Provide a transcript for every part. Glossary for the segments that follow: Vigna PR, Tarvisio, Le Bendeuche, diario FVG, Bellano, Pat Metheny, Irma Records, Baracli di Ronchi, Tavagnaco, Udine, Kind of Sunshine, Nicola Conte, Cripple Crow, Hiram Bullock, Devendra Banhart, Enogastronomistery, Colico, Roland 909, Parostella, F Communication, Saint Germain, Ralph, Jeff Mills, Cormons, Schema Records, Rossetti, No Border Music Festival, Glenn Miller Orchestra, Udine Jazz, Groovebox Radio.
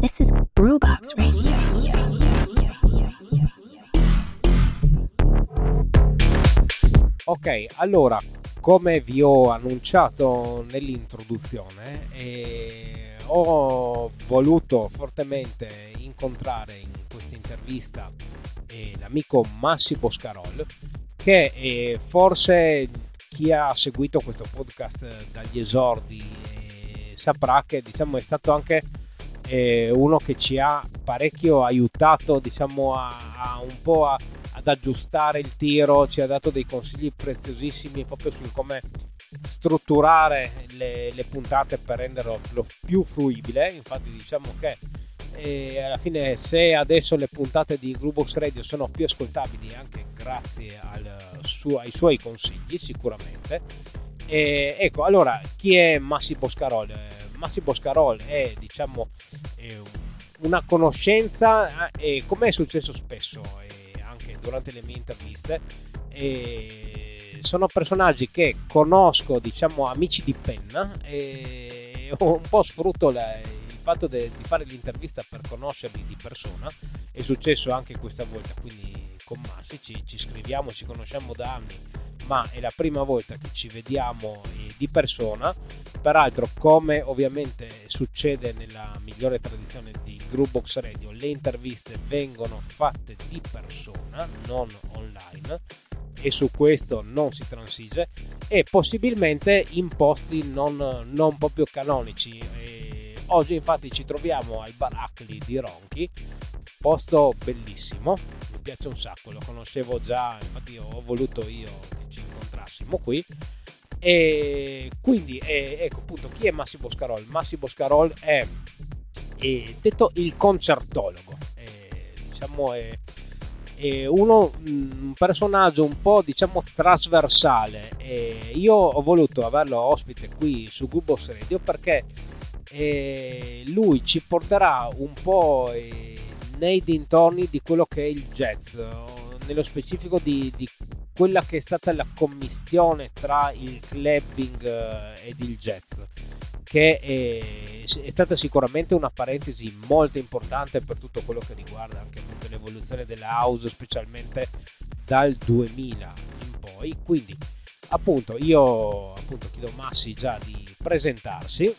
This is Groovebox Radio. Ok, allora, come vi ho annunciato nell'introduzione, ho voluto fortemente incontrare in questa intervista l'amico Massi Boscarol, che forse chi ha seguito questo podcast dagli esordi saprà che, diciamo, è stato anche uno che ci ha parecchio aiutato, diciamo, a un po' ad aggiustare il tiro. Ci ha dato dei consigli preziosissimi proprio su come strutturare le puntate per renderlo più fruibile. Infatti diciamo che alla fine, se adesso le puntate di Groovebox Radio sono più ascoltabili anche grazie ai suoi consigli, sicuramente. Ecco, allora, chi è Massi Boscarol? Massi Boscarol è, diciamo, una conoscenza, e come è successo spesso anche durante le mie interviste, sono personaggi che conosco, diciamo, amici di penna, e un po' sfrutto il fatto di fare l'intervista per conoscerli di persona. È successo anche questa volta, quindi con Massi ci scriviamo, ci conosciamo da anni, ma è la prima volta che ci vediamo di persona. Peraltro, come ovviamente succede nella migliore tradizione di Groovebox Radio, le interviste vengono fatte di persona, non online, e su questo non si transige, e possibilmente in posti non proprio canonici. Oggi infatti ci troviamo al Baracli di Ronchi, posto bellissimo, mi piace un sacco, lo conoscevo già, infatti ho voluto io che ci incontrassimo qui. E quindi ecco, appunto, chi è Massi Boscarol? Massi Boscarol è detto il concertologo, diciamo è un personaggio un po', diciamo, trasversale. Io ho voluto averlo ospite qui su Groovebox Radio perché lui ci porterà un po' nei dintorni di quello che è il jazz, nello specifico di quella che è stata la commistione tra il clubbing ed il jazz, che è stata sicuramente una parentesi molto importante per tutto quello che riguarda anche l'evoluzione della house, specialmente dal 2000 in poi. Quindi appunto io chiedo a Massi già di presentarsi.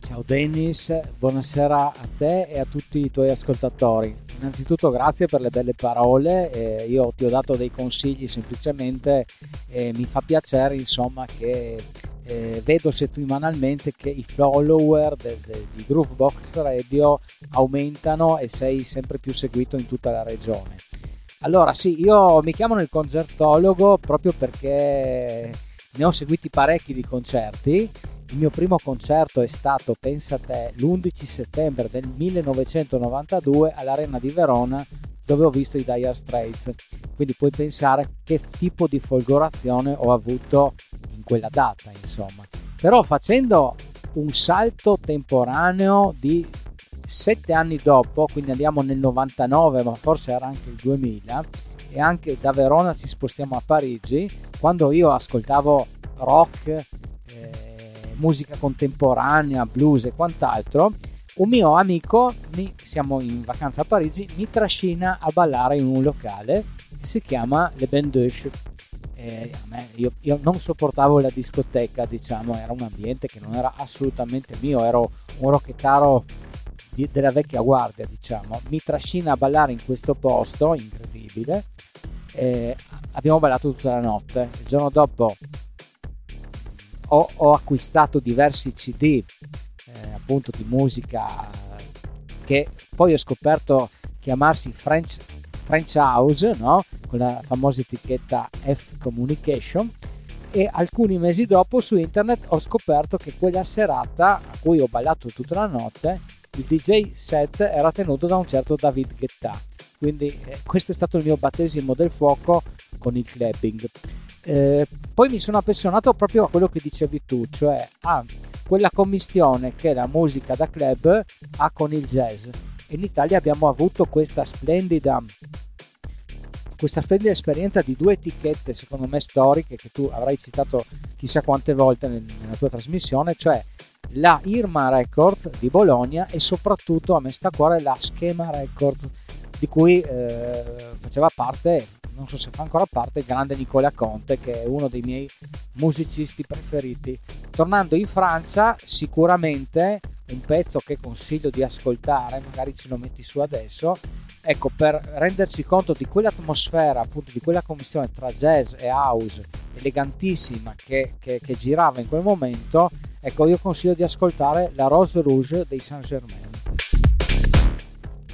Ciao Dennis, buonasera a te e a tutti i tuoi ascoltatori. Innanzitutto grazie per le belle parole, io ti ho dato dei consigli semplicemente, mi fa piacere, insomma, che vedo settimanalmente che i follower di Groovebox Radio aumentano e sei sempre più seguito in tutta la regione. Allora sì, io mi chiamano il concertologo proprio perché ne ho seguiti parecchi di concerti. Il mio primo concerto è stato, pensa te, l'11 settembre del 1992 all'Arena di Verona, dove ho visto i Dire Straits. Quindi puoi pensare che tipo di folgorazione ho avuto in quella data, insomma. Però facendo un salto temporaneo di 7 anni dopo, quindi andiamo nel 99, ma forse era anche il 2000, e anche da Verona ci spostiamo a Parigi, quando io ascoltavo rock, musica contemporanea, blues e quant'altro, un mio amico, siamo in vacanza a Parigi, mi trascina a ballare in un locale che si chiama Le Bendeuche. Io non sopportavo la discoteca, diciamo, era un ambiente che non era assolutamente mio, ero un rockettaro della vecchia guardia, diciamo. Mi trascina a ballare in questo posto incredibile, abbiamo ballato tutta la notte. Il giorno dopo ho acquistato diversi CD, appunto, di musica che poi ho scoperto chiamarsi French House, no? Con la famosa etichetta F Communication, e alcuni mesi dopo su internet ho scoperto che quella serata a cui ho ballato tutta la notte, il DJ set era tenuto da un certo David Guetta. Quindi questo è stato il mio battesimo del fuoco con il clubbing. Poi mi sono appassionato proprio a quello che dicevi tu, cioè a quella commistione che la musica da club ha con il jazz. In Italia abbiamo avuto questa splendida esperienza di due etichette, secondo me storiche, che tu avrai citato chissà quante volte nella tua trasmissione, cioè la Irma Records di Bologna e soprattutto a me sta a cuore la Schema Records, di cui faceva parte, non so se fa ancora parte, il grande Nicola Conte, che è uno dei miei musicisti preferiti. Tornando in Francia, sicuramente un pezzo che consiglio di ascoltare, magari ce lo metti su adesso, ecco, per renderci conto di quell'atmosfera, appunto di quella commissione tra jazz e house elegantissima che girava in quel momento, ecco, io consiglio di ascoltare la Rose Rouge dei Saint Germain.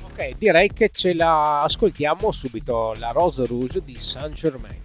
Ok, direi che ce la ascoltiamo subito, la Rose Rouge di Saint Germain.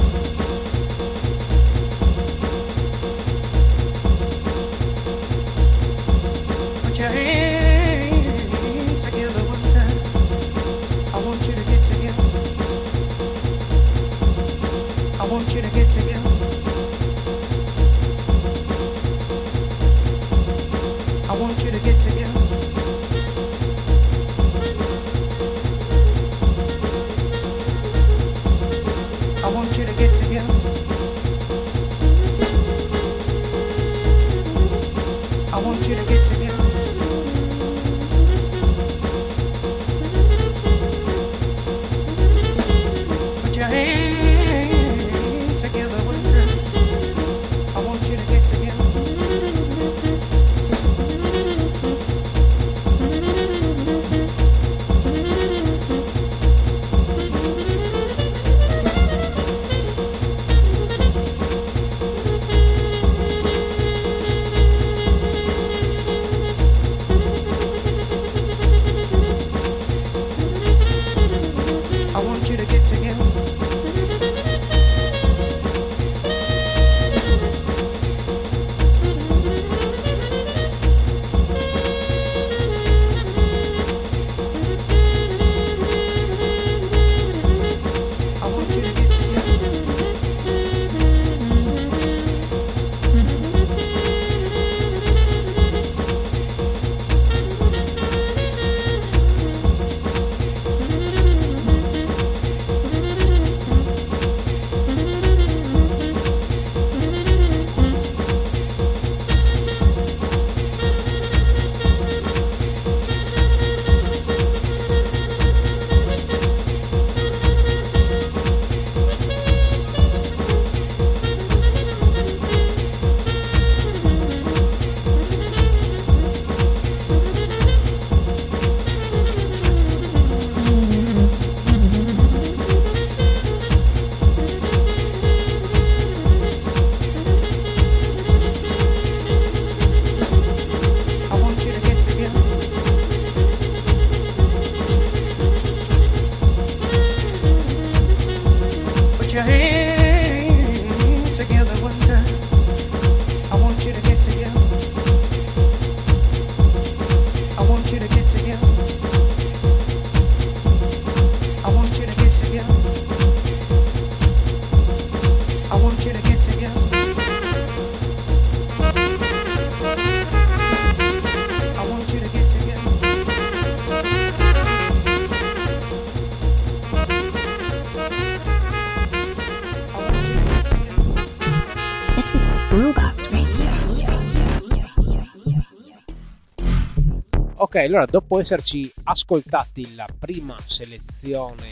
Ok, allora dopo esserci ascoltati la prima selezione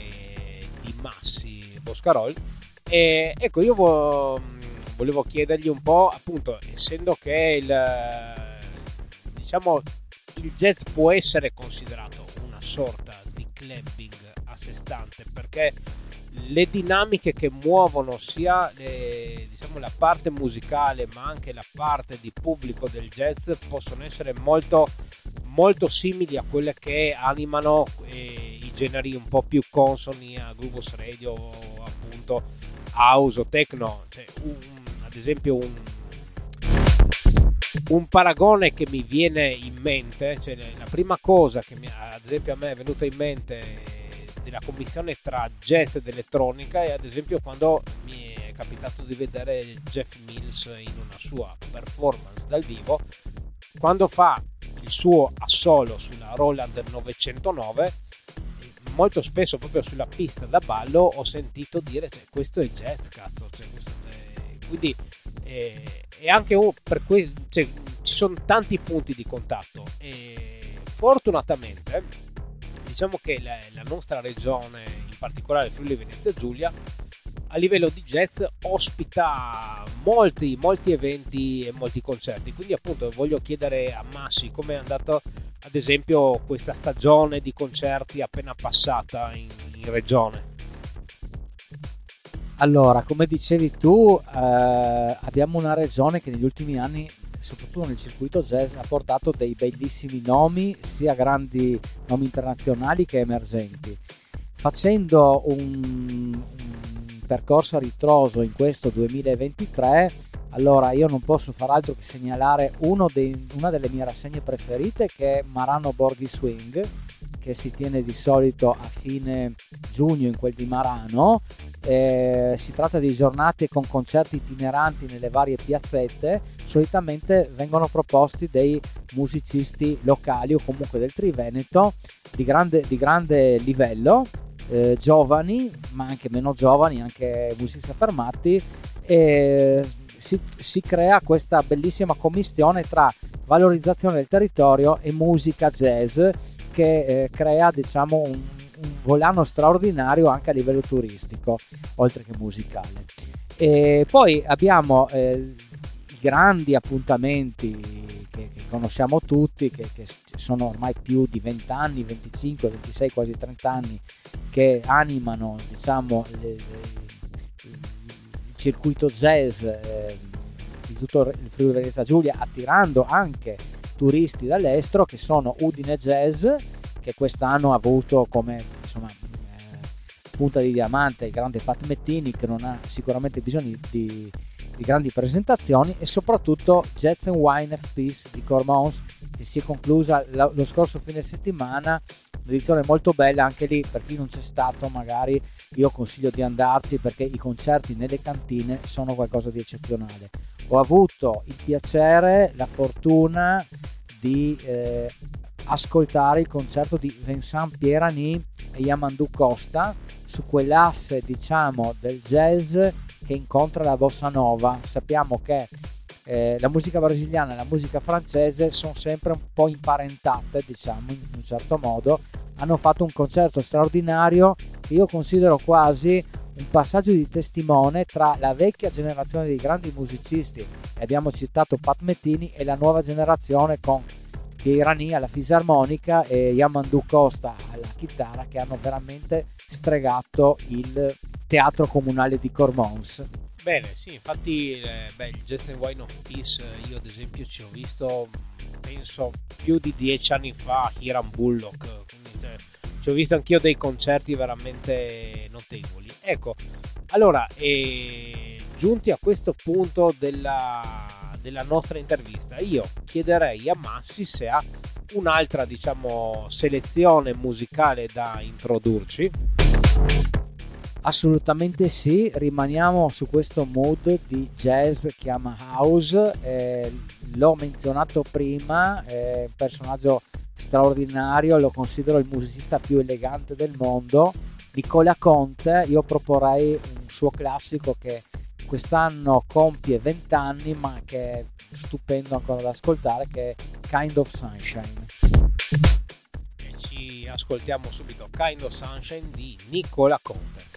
di Massi Boscarol, ecco, io volevo chiedergli un po', appunto, essendo che il jazz può essere considerato una sorta di clubbing a sé stante, perché le dinamiche che muovono sia le, diciamo, la parte musicale ma anche la parte di pubblico del jazz possono essere molto, molto simili a quelle che animano i generi un po' più consoni a Groovebox Radio, appunto house o techno. Cioè, ad esempio un paragone che mi viene in mente, cioè la prima cosa che ad esempio a me è venuta in mente della commissione tra jazz ed elettronica è ad esempio quando mi è capitato di vedere Jeff Mills in una sua performance dal vivo, quando fa il suo assolo sulla Roland 909. Molto spesso proprio sulla pista da ballo ho sentito dire, cioè, questo è jazz, cazzo, cioè, quindi e anche per questo, cioè, ci sono tanti punti di contatto e fortunatamente diciamo che la nostra regione, in particolare Friuli Venezia Giulia, a livello di jazz ospita molti eventi e molti concerti. Quindi appunto voglio chiedere a Massi come è andato ad esempio questa stagione di concerti appena passata in regione. Allora, come dicevi tu, abbiamo una regione che negli ultimi anni, soprattutto nel circuito jazz, ha portato dei bellissimi nomi, sia grandi nomi internazionali che emergenti. Facendo un percorso a ritroso in questo 2023, allora io non posso far altro che segnalare una delle mie rassegne preferite, che è Marano Borghi Swing, che si tiene di solito a fine giugno in quel di Marano. Si tratta di giornate con concerti itineranti nelle varie piazzette. Solitamente vengono proposti dei musicisti locali o comunque del Triveneto di grande livello, giovani ma anche meno giovani, anche musicisti affermati, e si crea questa bellissima commistione tra valorizzazione del territorio e musica jazz che crea, diciamo, un volano straordinario anche a livello turistico oltre che musicale. E poi abbiamo i grandi appuntamenti che conosciamo tutti, che sono ormai più di 20 anni, 25, 26, quasi 30 anni che animano, diciamo, il circuito jazz di tutto il Friuli Venezia Giulia, attirando anche turisti dall'estero, che sono Udine Jazz, che quest'anno ha avuto come, insomma, punta di diamante il grande Pat Metheny, che non ha sicuramente bisogno di grandi presentazioni, e soprattutto Jazz and Wine of Peace di Cormons, che si è conclusa lo scorso fine settimana, un'edizione molto bella. Anche lì, per chi non c'è stato, magari io consiglio di andarci, perché i concerti nelle cantine sono qualcosa di eccezionale. Ho avuto il piacere, la fortuna di ascoltare il concerto di Vincent Pierani e Yamandu Costa su quell'asse, diciamo, del jazz che incontra la bossa nova. Sappiamo che la musica brasiliana e la musica francese sono sempre un po' imparentate, diciamo, in un certo modo. Hanno fatto un concerto straordinario che io considero quasi un passaggio di testimone tra la vecchia generazione dei grandi musicisti, e abbiamo citato Pat Metheny, e la nuova generazione con Pierani alla fisarmonica e Yamandu Costa alla chitarra, che hanno veramente stregato il teatro comunale di Cormons. Bene, sì, infatti il Jazz and Wine of Peace io ad esempio ci ho visto, penso, più di 10 anni fa Hiram Bullock, quindi ci ho visto anch'io dei concerti veramente notevoli. Ecco, allora, giunti a questo punto della nostra intervista, io chiederei a Massi se ha un'altra, diciamo, selezione musicale da introdurci. Assolutamente sì, rimaniamo su questo mood di jazz che ama house. L'ho menzionato prima, un personaggio straordinario, lo considero il musicista più elegante del mondo, Nicola Conte. Io proporrei un suo classico che quest'anno compie 20 anni ma che è stupendo ancora da ascoltare, che è Kind of Sunshine. E ci ascoltiamo subito Kind of Sunshine di Nicola Conte.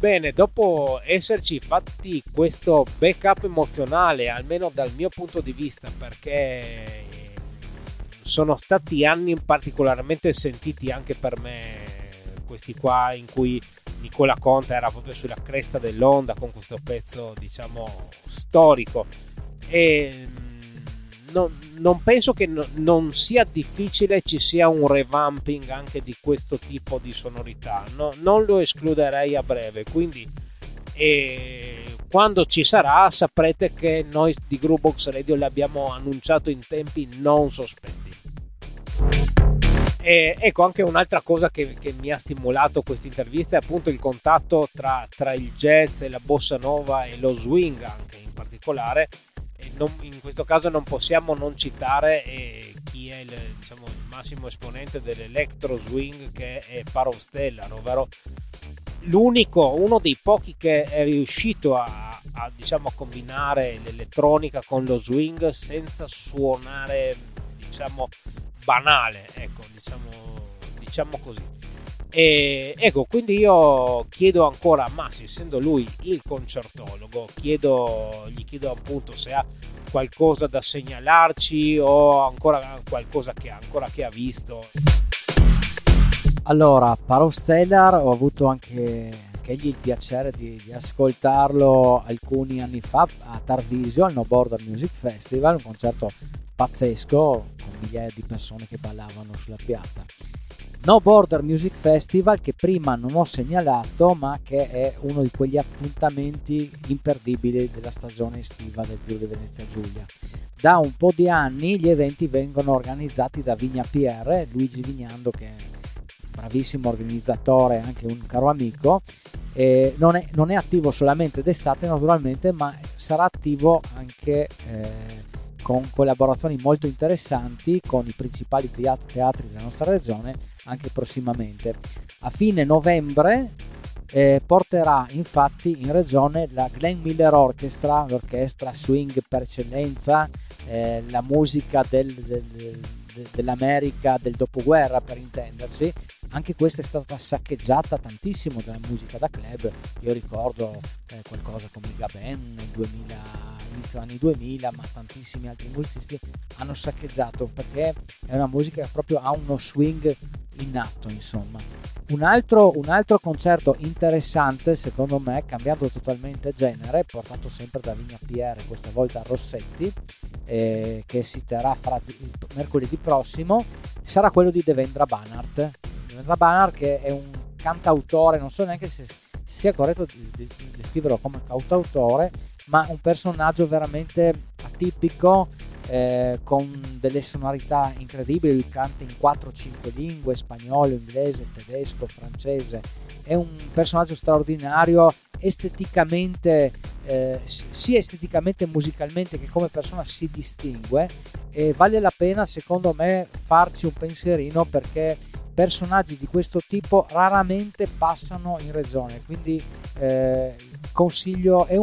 Bene, dopo esserci fatti questo backup emozionale, almeno dal mio punto di vista, perché sono stati anni particolarmente sentiti anche per me, questi qua, in cui Nicola Conte era proprio sulla cresta dell'onda con questo pezzo, diciamo, storico, e non penso che non sia difficile ci sia un revamping anche di questo tipo di sonorità, no, non lo escluderei a breve, quindi quando ci sarà saprete che noi di Groovebox Radio l'abbiamo annunciato in tempi non sospetti. E ecco, anche un'altra cosa che mi ha stimolato questa intervista è appunto il contatto tra il jazz e la bossa nova e lo swing anche in particolare. In questo caso non possiamo non citare chi è il massimo esponente dell'electro swing, che è Parostella, ovvero uno dei pochi che è riuscito a combinare l'elettronica con lo swing senza suonare banale, ecco, diciamo così. E ecco, quindi io chiedo ancora a Massi, essendo lui il concertologo, gli chiedo appunto se ha qualcosa da segnalarci o ancora qualcosa che ha visto. Allora, Parostella ho avuto anche egli il piacere di ascoltarlo alcuni anni fa a Tarvisio al No Border Music Festival, un concerto pazzesco con migliaia di persone che ballavano sulla piazza. No Border Music Festival che prima non ho segnalato, ma che è uno di quegli appuntamenti imperdibili della stagione estiva del Friuli Venezia Giulia. Da un po' di anni gli eventi vengono organizzati da Vigna PR, Luigi Vignando, che è bravissimo organizzatore, anche un caro amico, e non è attivo solamente d'estate naturalmente, ma sarà attivo anche con collaborazioni molto interessanti con i principali teatri della nostra regione anche prossimamente. A fine novembre porterà infatti in regione la Glenn Miller Orchestra, l'orchestra swing per eccellenza, la musica dell'America del dopoguerra per intenderci. Anche questa è stata saccheggiata tantissimo dalla musica da club. Io ricordo qualcosa come i Gaben nel 2000, inizio anni 2000, ma tantissimi altri musicisti hanno saccheggiato perché è una musica che proprio ha uno swing innato, insomma. Un altro concerto interessante secondo me, cambiando totalmente genere, portato sempre da Vigna PR, questa volta a Rossetti, che si terrà mercoledì prossimo, sarà quello di Devendra Banhart. Devendra Banhart che è un cantautore, non so neanche se sia corretto descriverlo come cantautore, ma un personaggio veramente atipico, con delle sonorità incredibili. Lui canta in 4-5 lingue: spagnolo, inglese, tedesco, francese. È un personaggio straordinario esteticamente, sia esteticamente e musicalmente che come persona si distingue, e vale la pena secondo me farci un pensierino, perché personaggi di questo tipo raramente passano in regione, quindi consiglio è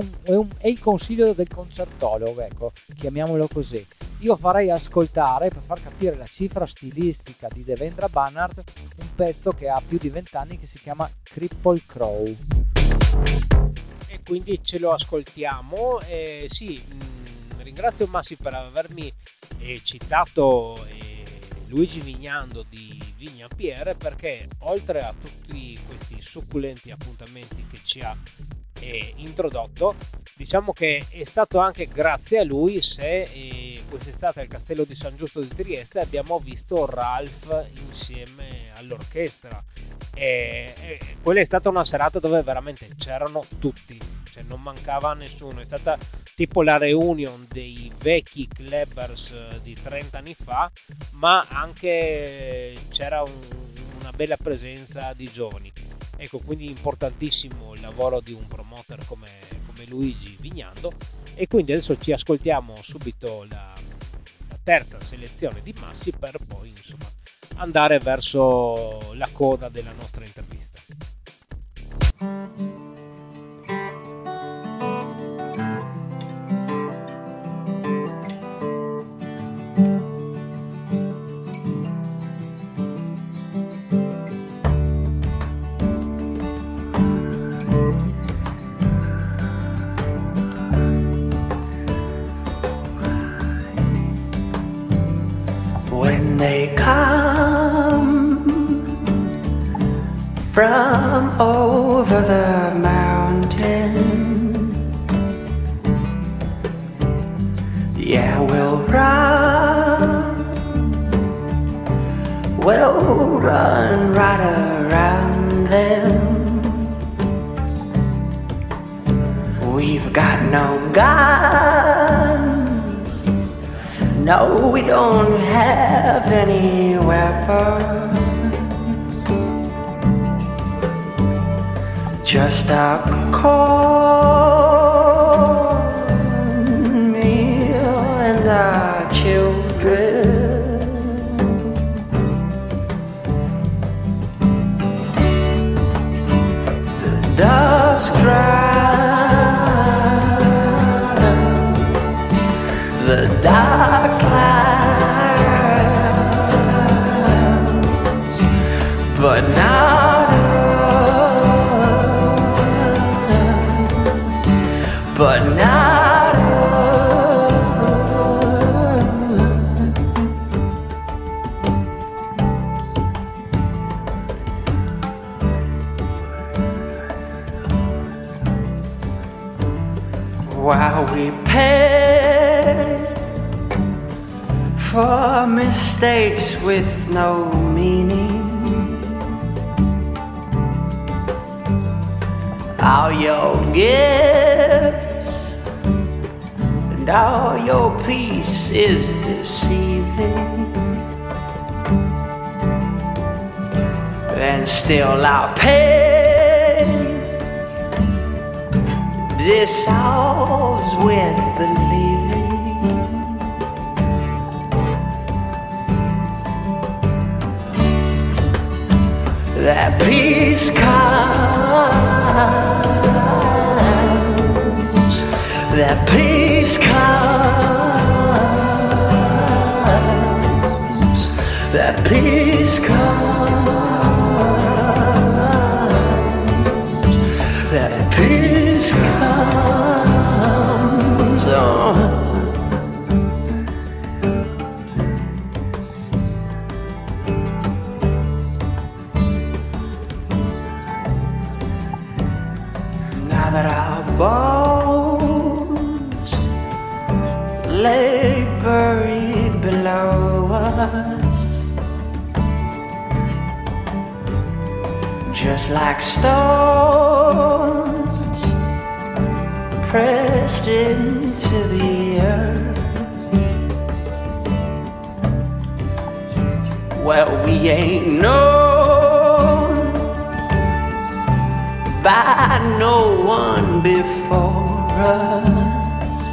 il consiglio del concertologo, ecco, chiamiamolo così. Io farei ascoltare, per far capire la cifra stilistica di Devendra Banhart, un pezzo che ha più di 20 anni, che si chiama Cripple Crow, e quindi ce lo ascoltiamo. Sì, ringrazio Massi per avermi citato Luigi Vignando di Vigna PR, perché oltre a tutti questi succulenti appuntamenti che ci ha introdotto, diciamo che è stato anche grazie a lui se quest'estate al Castello di San Giusto di Trieste abbiamo visto Ralph insieme all'orchestra, e quella è stata una serata dove veramente c'erano tutti, cioè non mancava nessuno. È stata tipo la reunion dei vecchi clubbers di 30 anni fa, ma anche c'era una bella presenza di giovani. Ecco, quindi importantissimo il lavoro di un promoter come Luigi Vignando. E quindi adesso ci ascoltiamo subito la terza selezione di Massi, per poi insomma andare verso la coda della nostra intervista. They come from over the mountain. Yeah, we'll run right around them. We've got no guns. No, we don't have any weapons, just a cornmeal and our children. The dust cries, the dark but now are mistakes with no meaning. All your gifts and all your peace is deceiving, and still our pain dissolves with believing. That peace comes, that peace comes, that peace comes, that peace comes, oh. Bones lay buried below us, just like stones pressed into the earth. Well, we ain't known by no one before us,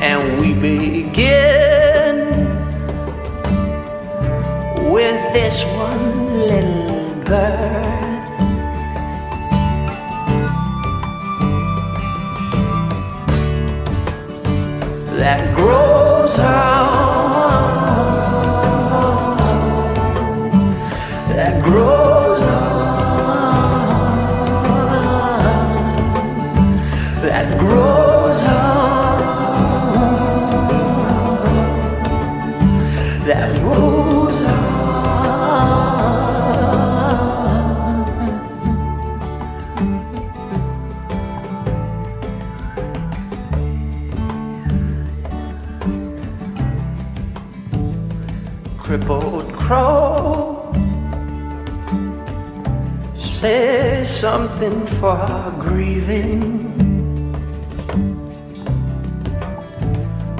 and we begin with this one little bird that grows on, that grows on. Say something for our grieving.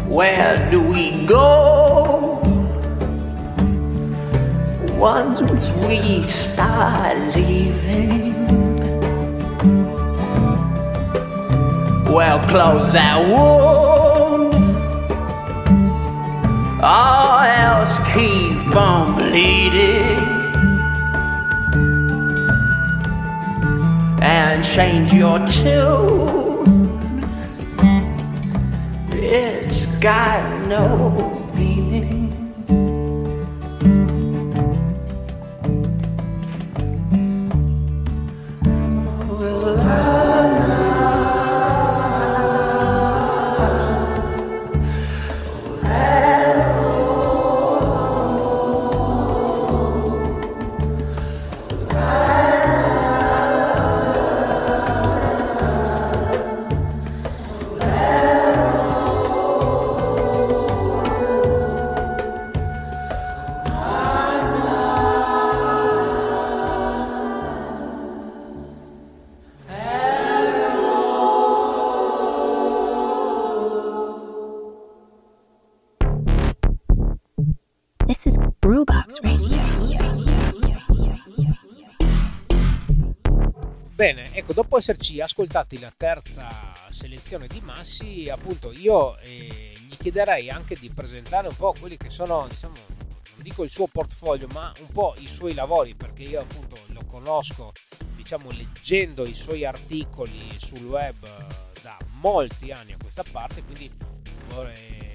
Where do we go once we start leaving? Well, close that wound, or else keep on bleeding. And change your tune, it's got no meaning. Bene, ecco, dopo esserci ascoltati la terza selezione di Massi, appunto io gli chiederei anche di presentare un po' quelli che sono, diciamo, non dico il suo portfolio, ma un po' i suoi lavori, perché io appunto lo conosco, diciamo, leggendo i suoi articoli sul web da molti anni a questa parte, quindi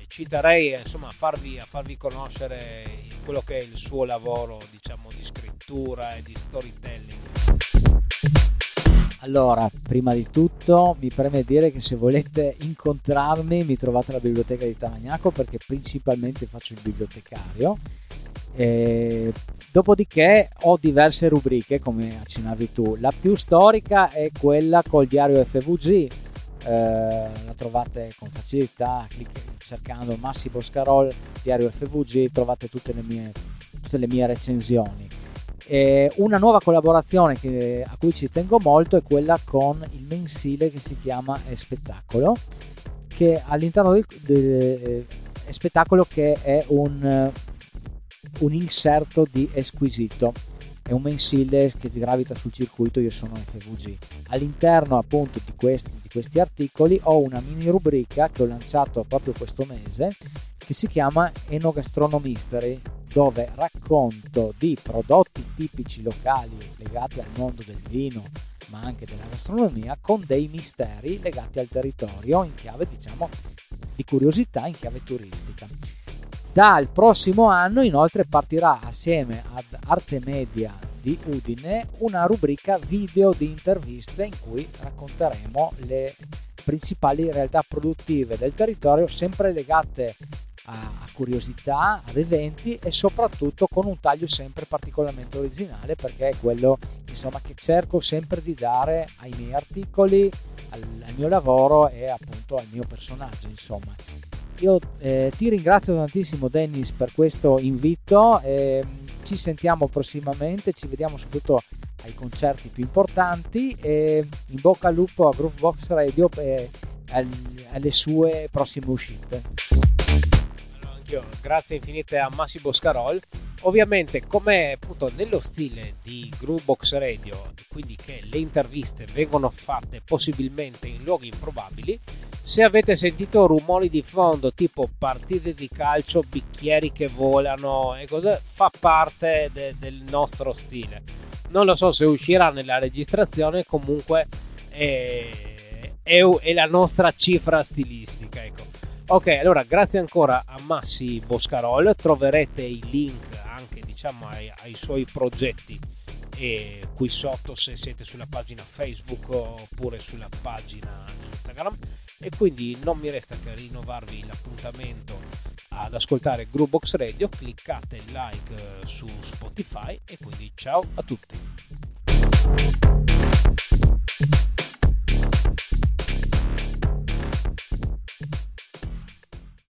ci darei, insomma, a farvi conoscere quello che è il suo lavoro, diciamo, di scrittura e di storytelling. Allora, prima di tutto mi preme dire che se volete incontrarmi mi trovate alla biblioteca di Tavagnaco, perché principalmente faccio il bibliotecario, e dopodiché ho diverse rubriche, come accennavi tu. La più storica è quella col diario FVG, la trovate con facilità cercando Massi Boscarol, diario FVG, trovate tutte le mie recensioni. E una nuova collaborazione a cui ci tengo molto è quella con il mensile che si chiama Spettacolo, che all'interno del Spettacolo, che è un inserto di Esquisito, è un mensile che gravita sul circuito Io Sono FVG. All'interno appunto di questi articoli ho una mini rubrica che ho lanciato proprio questo mese, che si chiama Enogastronomistery, dove racconto di prodotti tipici locali legati al mondo del vino ma anche della gastronomia, con dei misteri legati al territorio in chiave, diciamo, di curiosità, in chiave turistica. Dal prossimo anno inoltre partirà, assieme ad Arte Media di Udine, una rubrica video di interviste in cui racconteremo le principali realtà produttive del territorio, sempre legate a curiosità, ad eventi, e soprattutto con un taglio sempre particolarmente originale, perché è quello, insomma, che cerco sempre di dare ai miei articoli, al mio lavoro e appunto al mio personaggio, insomma. Io ti ringrazio tantissimo, Dennis, per questo invito, ci sentiamo prossimamente, ci vediamo soprattutto ai concerti più importanti, e in bocca al lupo a Groovebox Radio e alle sue prossime uscite. Allora, anch'io grazie infinite a Massi Boscarol. Ovviamente, come appunto nello stile di Groovebox Radio, quindi che le interviste vengono fatte possibilmente in luoghi improbabili, se avete sentito rumori di fondo tipo partite di calcio, bicchieri che volano e cose, fa parte del nostro stile. Non lo so se uscirà nella registrazione, comunque è la nostra cifra stilistica, ecco. Ok, allora grazie ancora a Massi Boscarol, troverete i link anche, diciamo, ai suoi progetti e qui sotto, se siete sulla pagina Facebook oppure sulla pagina Instagram. E quindi non mi resta che rinnovarvi l'appuntamento ad ascoltare Groovebox Radio, cliccate like su Spotify e quindi ciao a tutti.